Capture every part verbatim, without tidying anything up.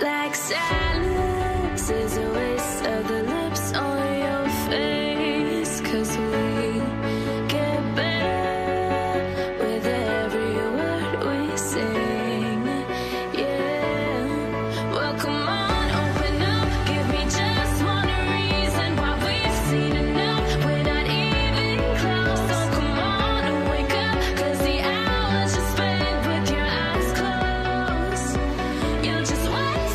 Like silence is a waste of the lips on your face, cause we get better with every word we sing. Yeah, well come on, open up, give me just one reason why we've seen enough, we're not even close. So come on, wake up, cause the hours just spent with your eyes closed, you just wait. Oh,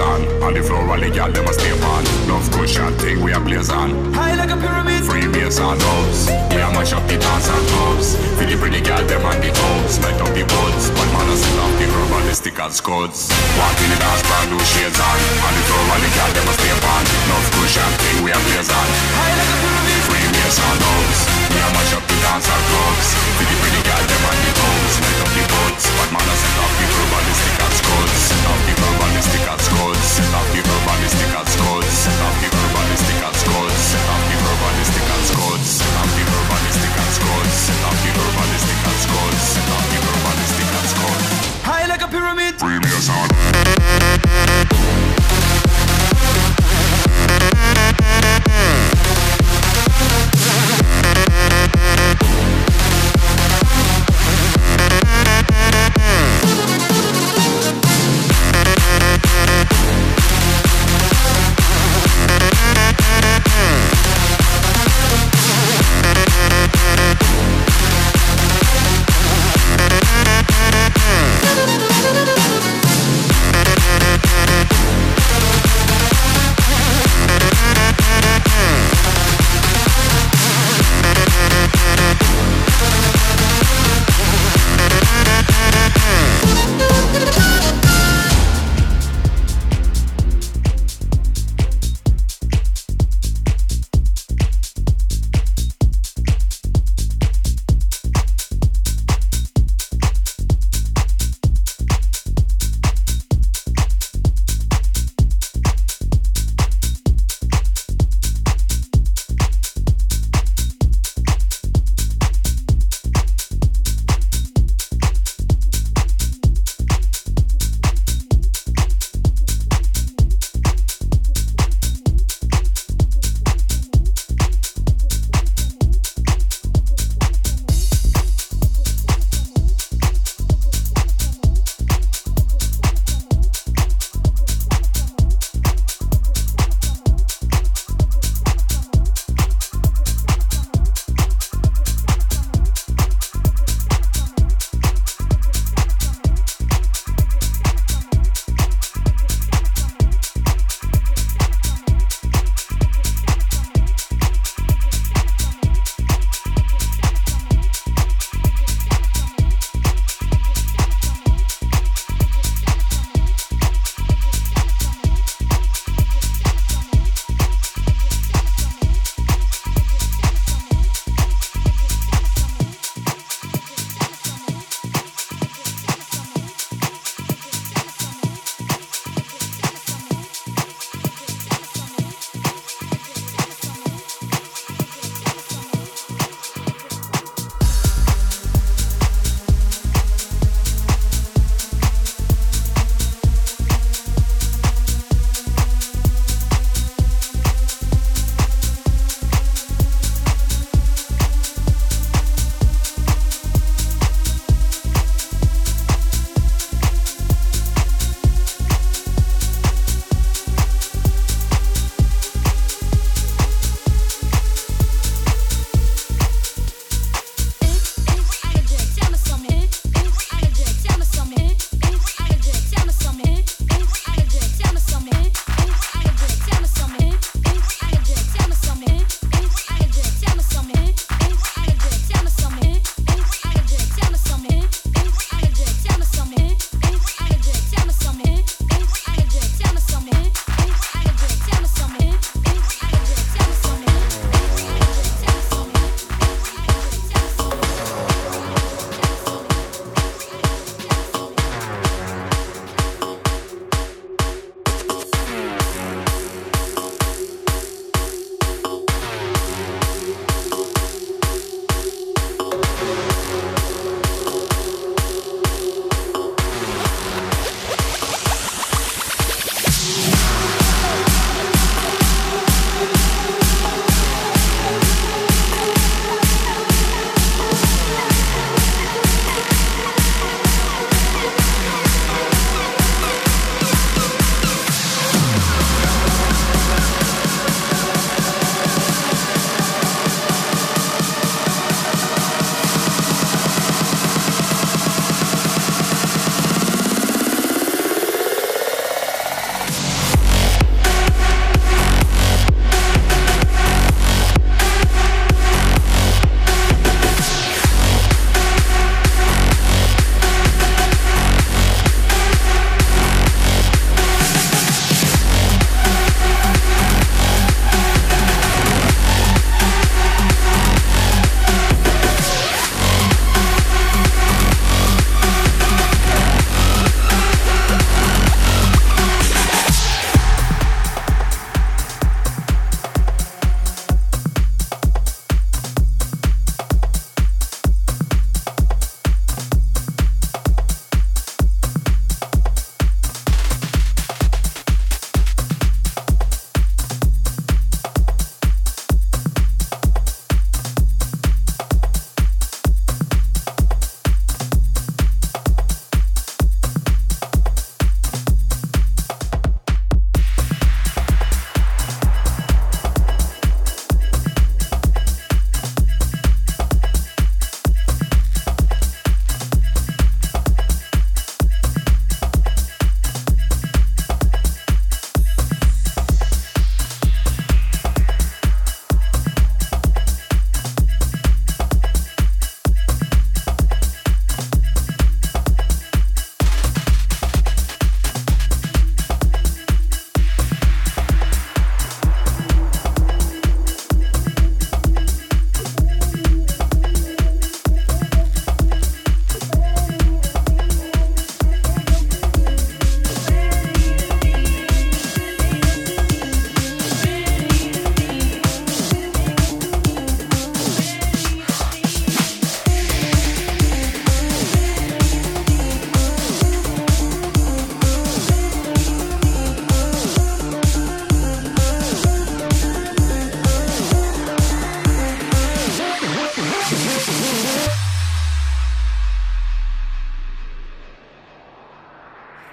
sun. On the floor, all the girl, them a step on. Love cushion thing, we a blaze on. High like a pyramid, free bass and house. We a mash up the dance and clubs. Feel the pretty girl, them on the toes. Light up the buds, but man a still up the globalistic and scuds. Walk in the dance, brand new shades on. On the floor, all the girl, them a step on. Love cushion thing, we a blaze on. High like a pyramid, free bass and house. We a mash up the dance and clubs. Feel the pretty girl, them on the toes. Light up the buds, but man a still up the globalistic and scuds. Set up the globalistic and scuds. Set up the globalistic and scuds. Set up the globalistic and scuds. Set up the globalistic and scuds. Set up the globalistic and scuds. Set up the globalistic and scuds. Set up the globalistic and scuds. High like a pyramid. Premium sound.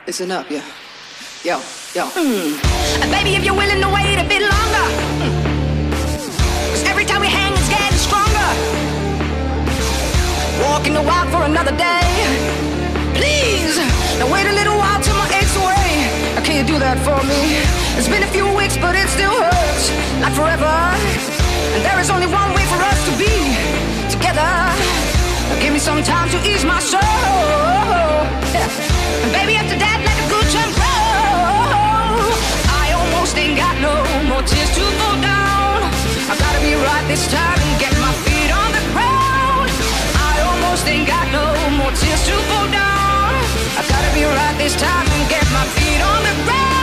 Listen up, yeah. Yo, yo. Mm. Uh, baby, if you're willing to wait a bit longer. Mm. Cause every time we hang, it's getting stronger. Walking the wild for another day. Please, now wait a little while till my aches away. Now, can you do that for me? It's been a few weeks, but it still hurts. Not forever. And there is only one way for us to be together. Now, give me some time to ease my soul. Yeah. And baby, after that, let the good time roll. I almost ain't got no more tears to go down. I gotta be right this time and get my feet on the ground. I almost ain't got no more tears to go down. I gotta be right this time and get my feet on the ground.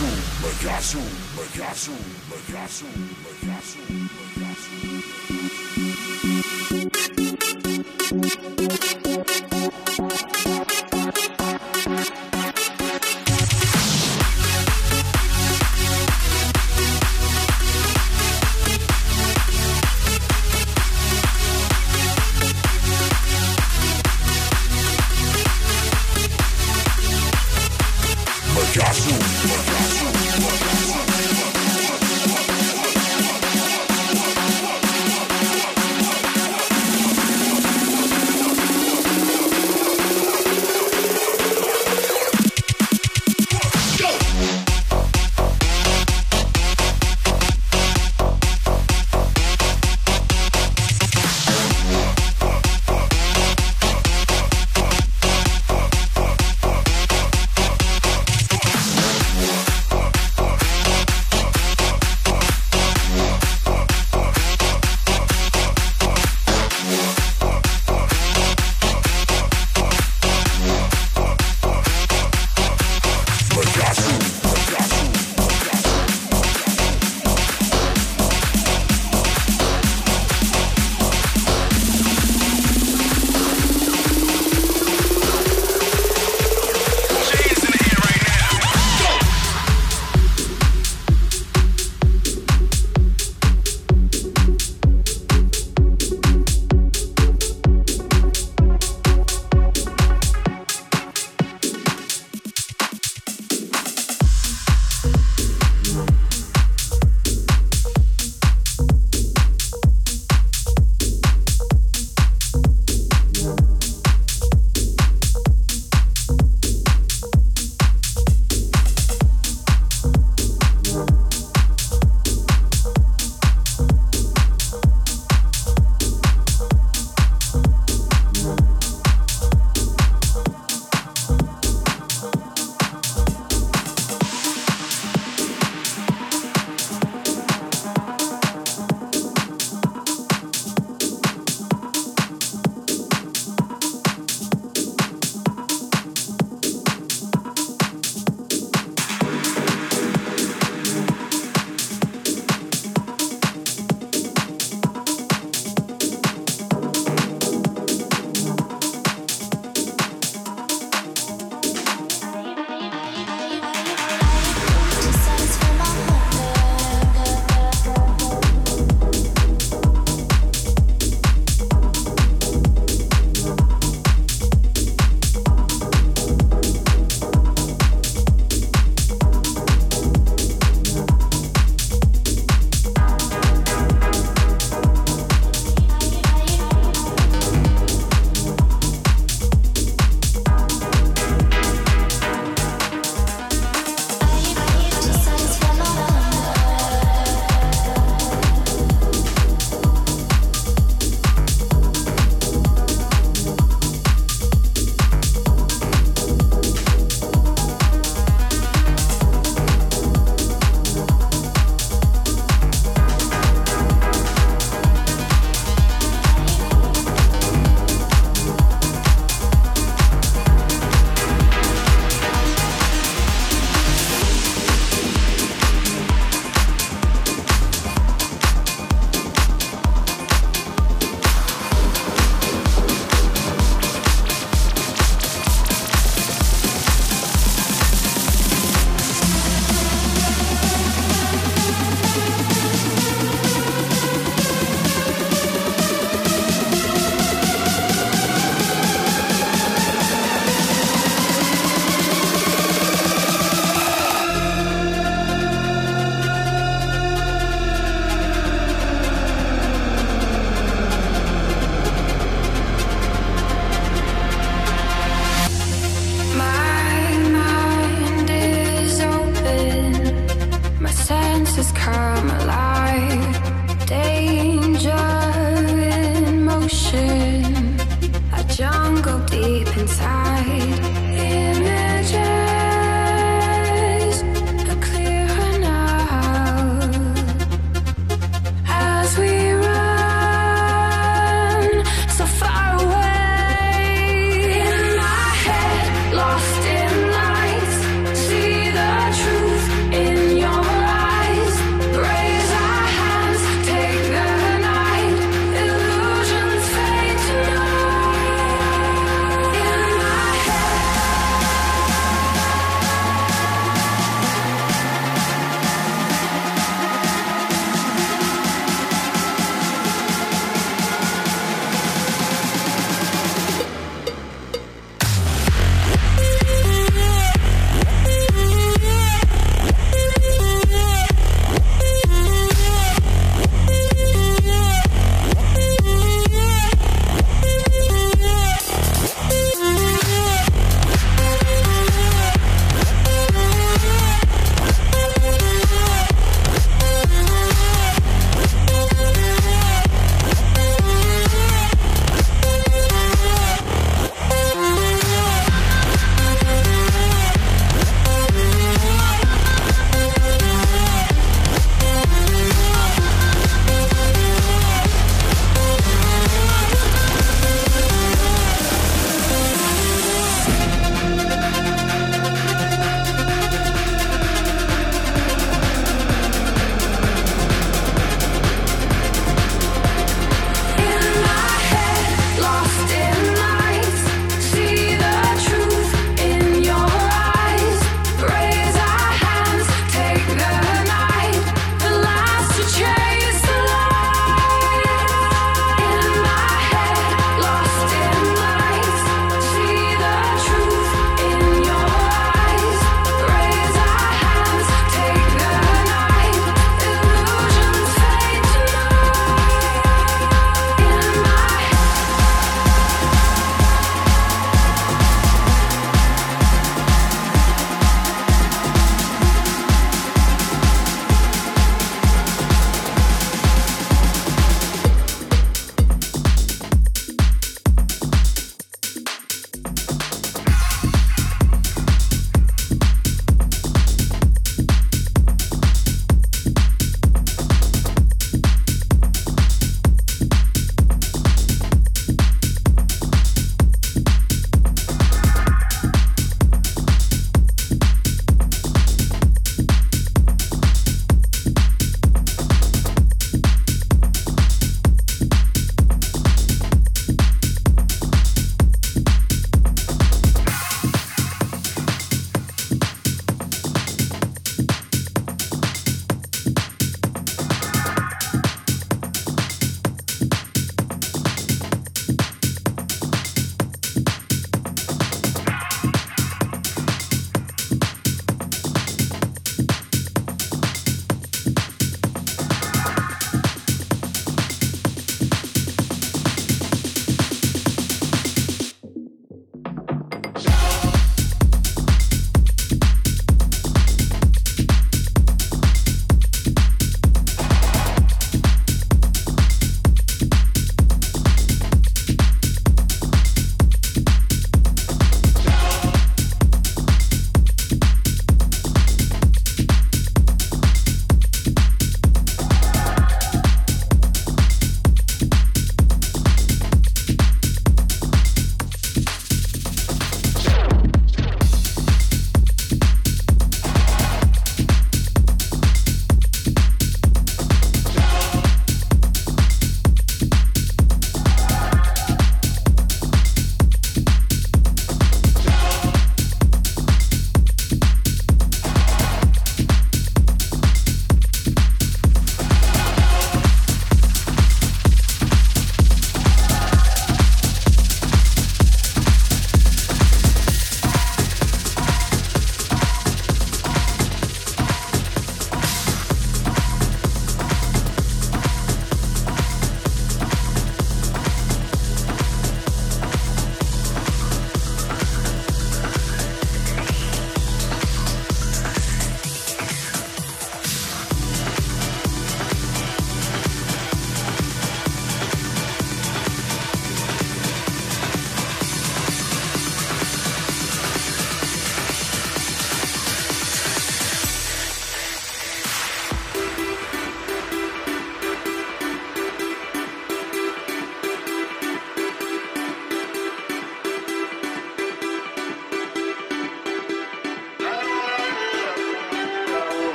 What?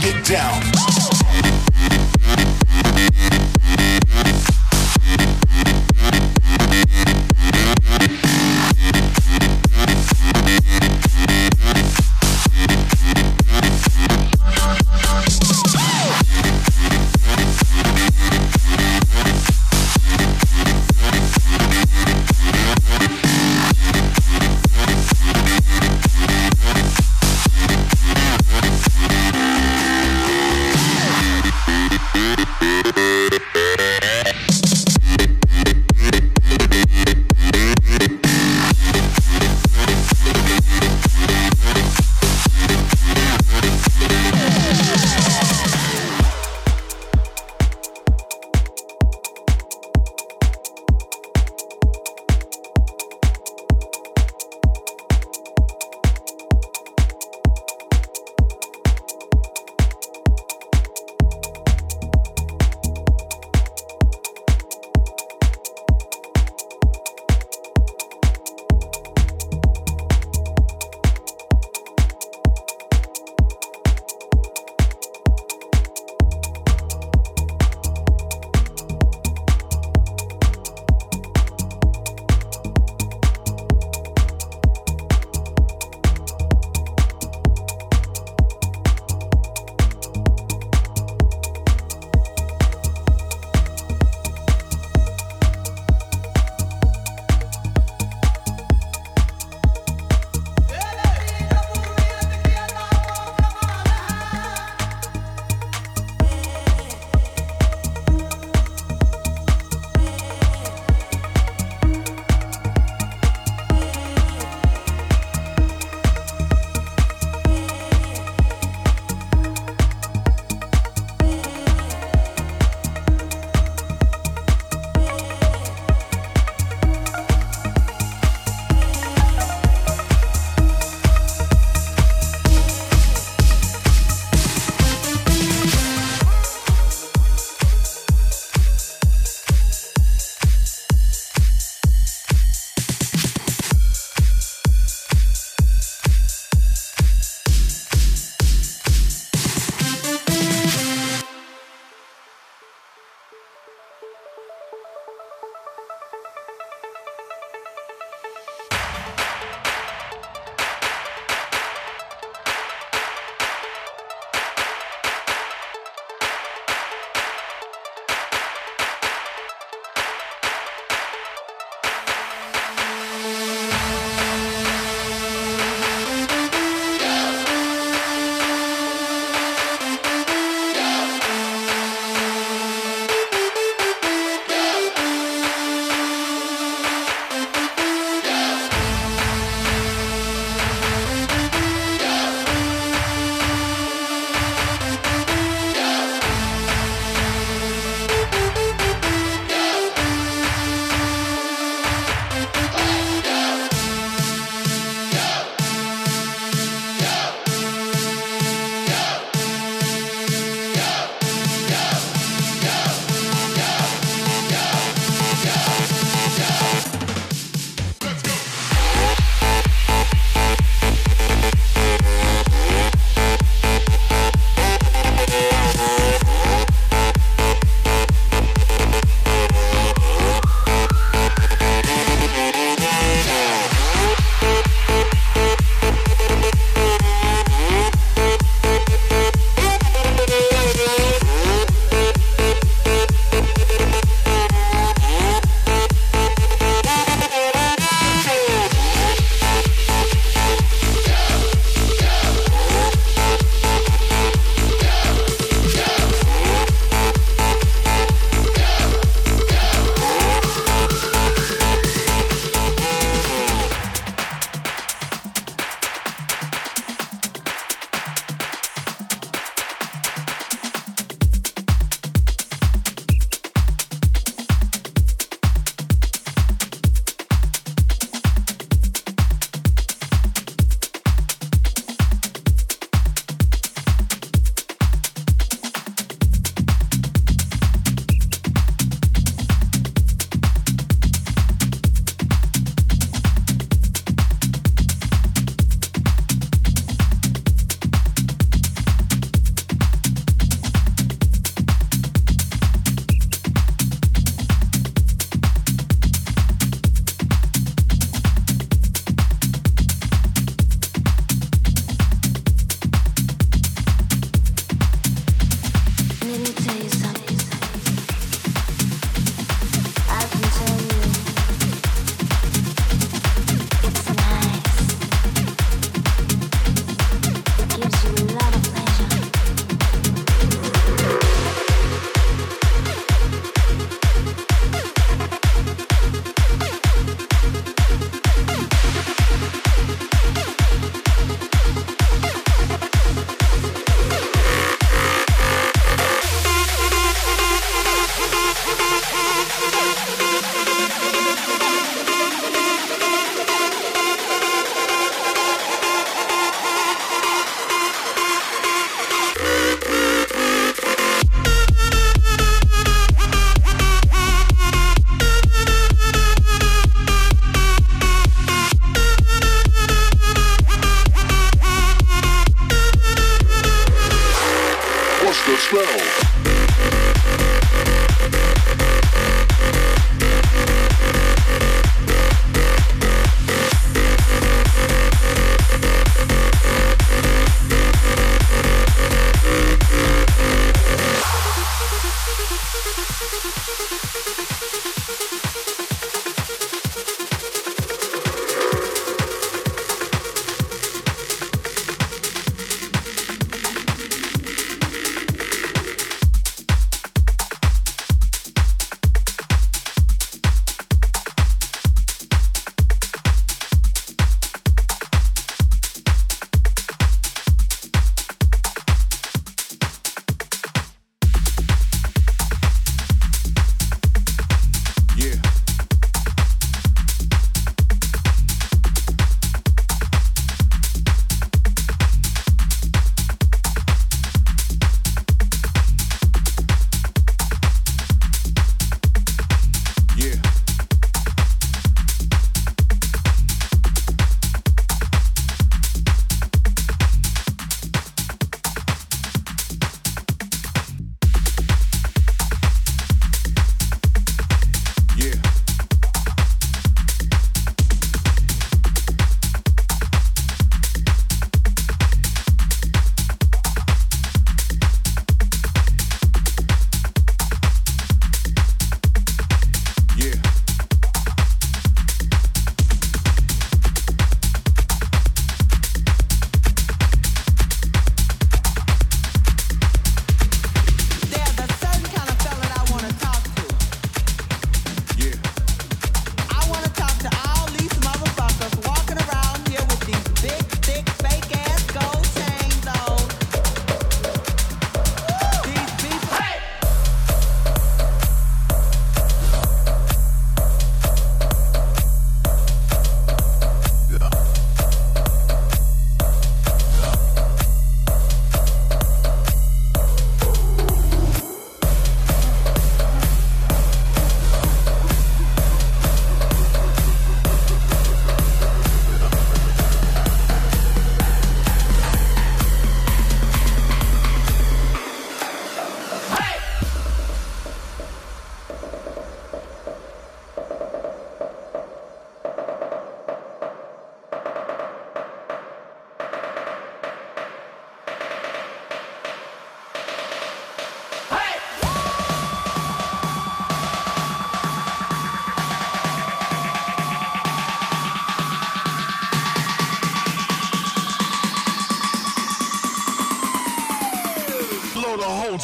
to get down.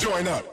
don't join up.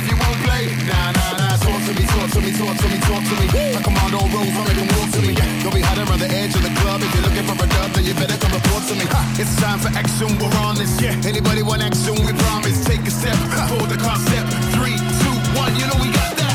if you won't play. Nah, nah, nah, talk to me, talk to me, talk to me, talk to me. I command all roads, don't make them walk to me. Yeah. Don't be hiding around the edge of the club. If you're looking for a dub, then you better come report to me. Ha. It's time for action, we're on this. Yeah. Anybody want action, we promise. Take a step, hold the concept. Three, two, one, you know we got that.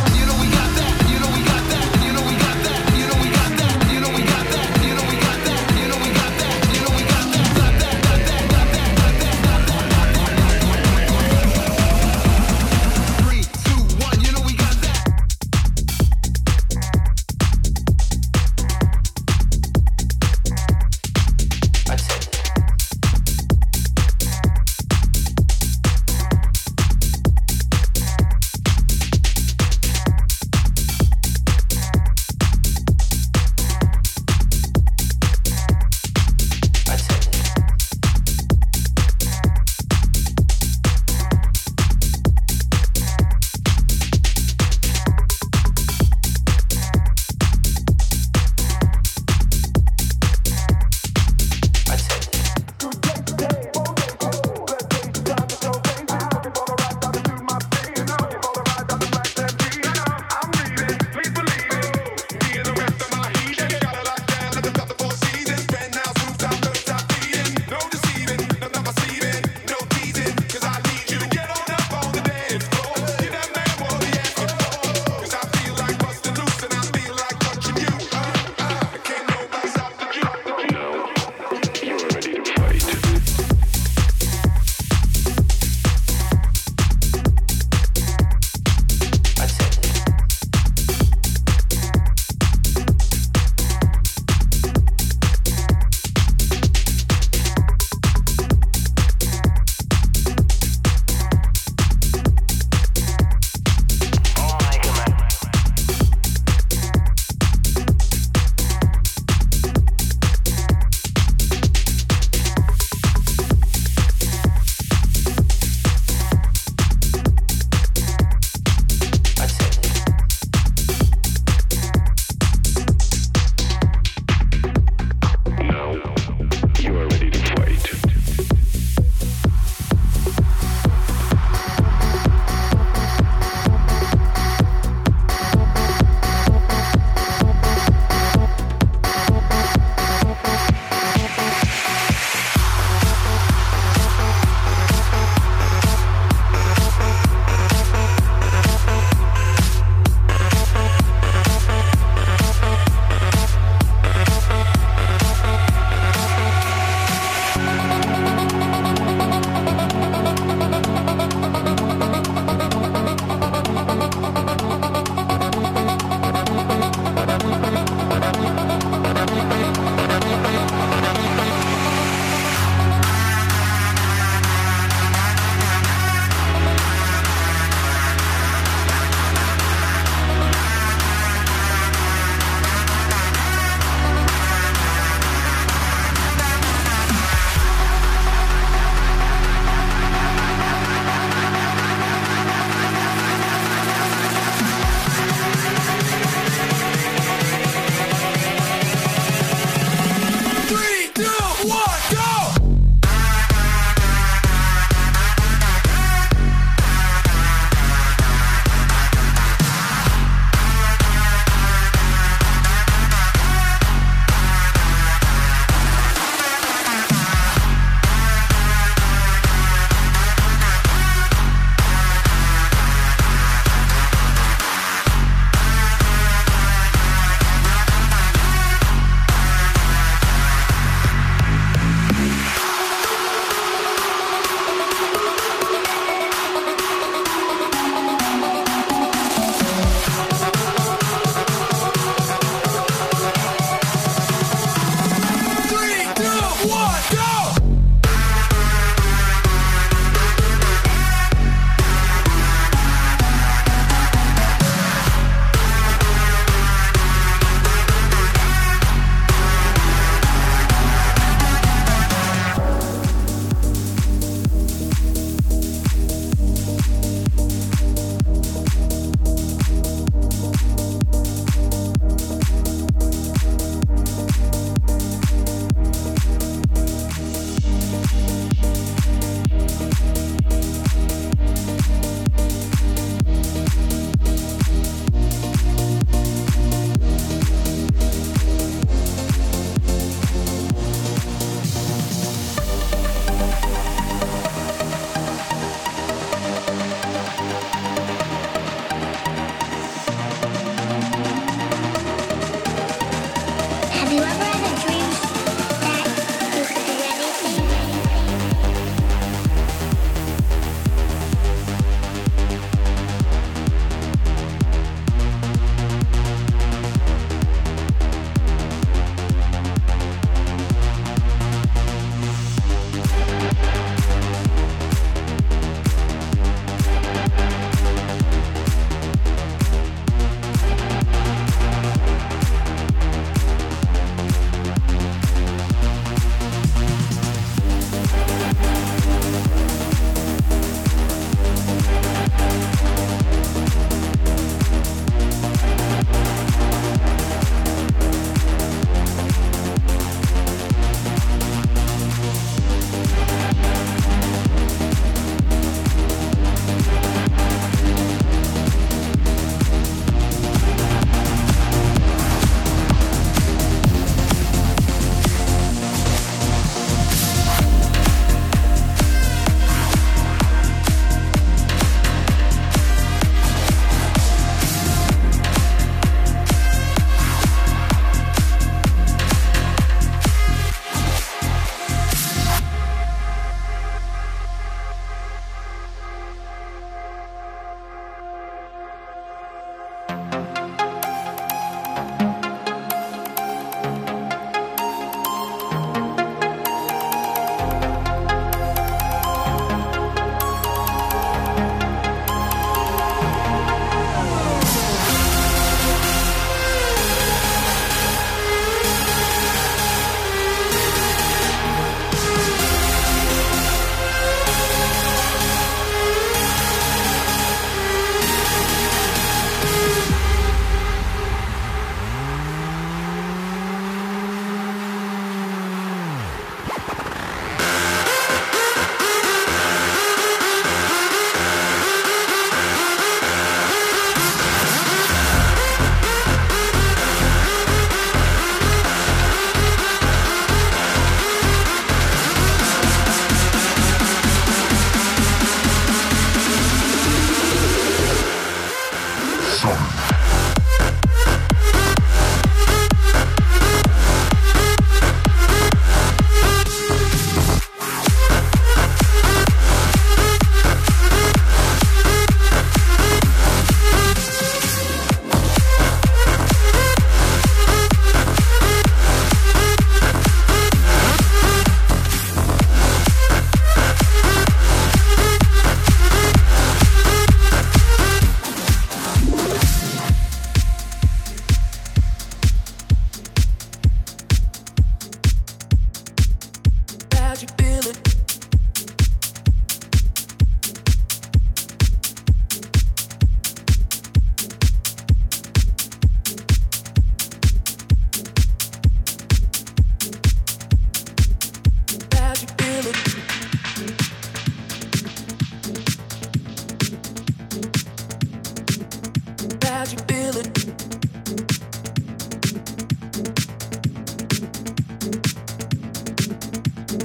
how'd you feel it?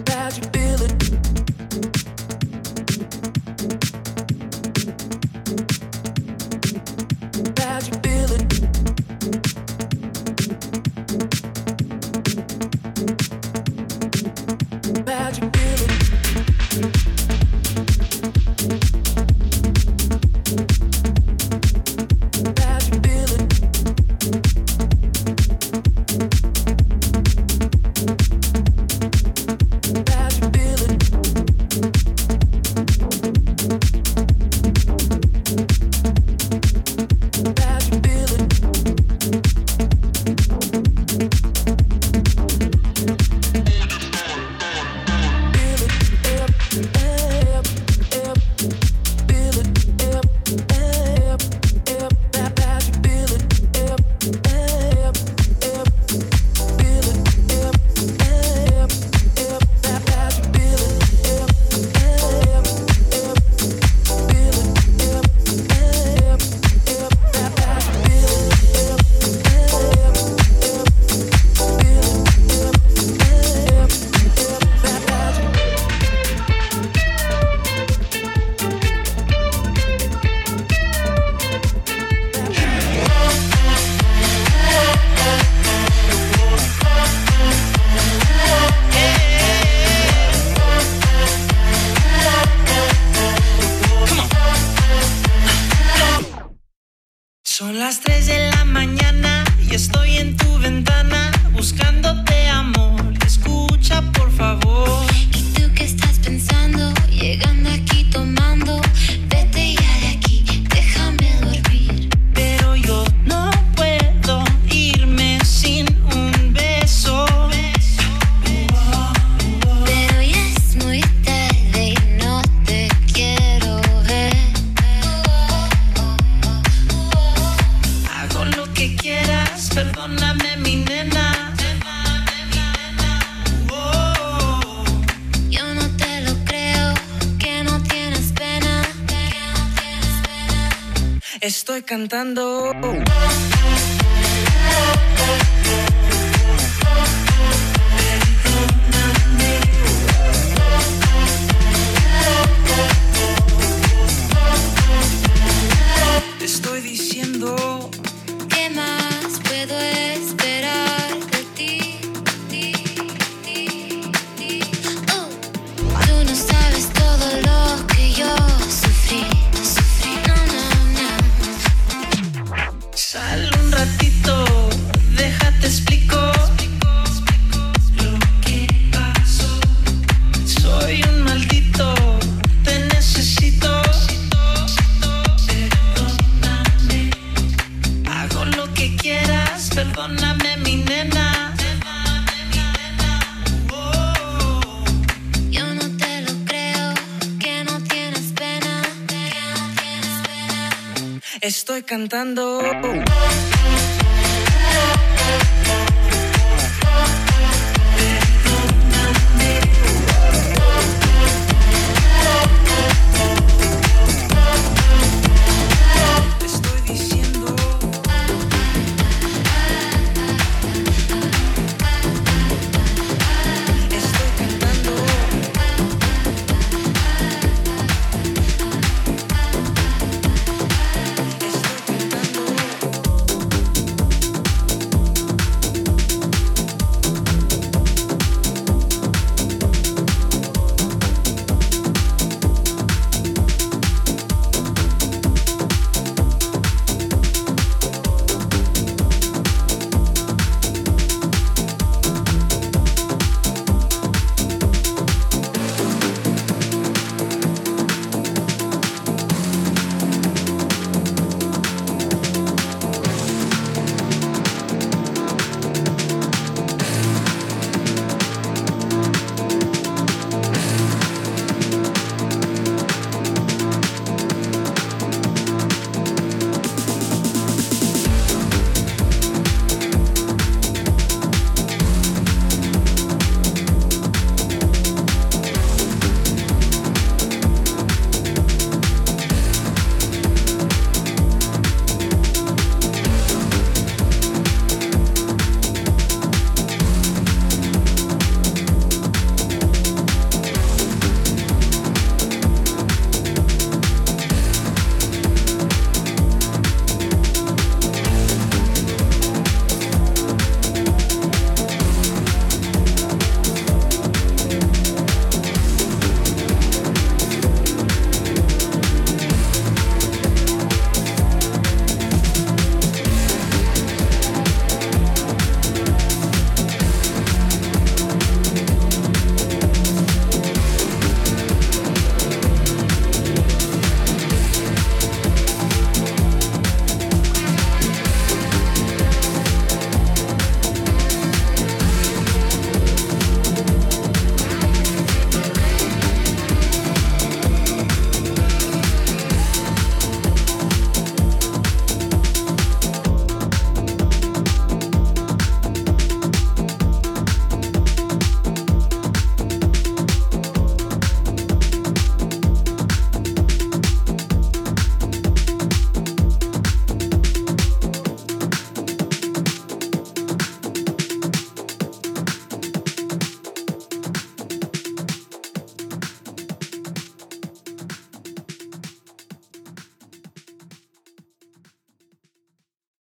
How'd you feel it? How'd you feel it? How'd you feel it? Estoy cantando. Te estoy diciendo. ¿Qué más puedo esperar de ti? ti, ti, ti, ti. Oh. Tú no sabes todo lo que yo sufrí. Sal un ratito, déjate explico lo que pasó. Soy un maldito, te necesito. Perdóname, hago lo que quieras, perdóname mi nena. Estoy cantando.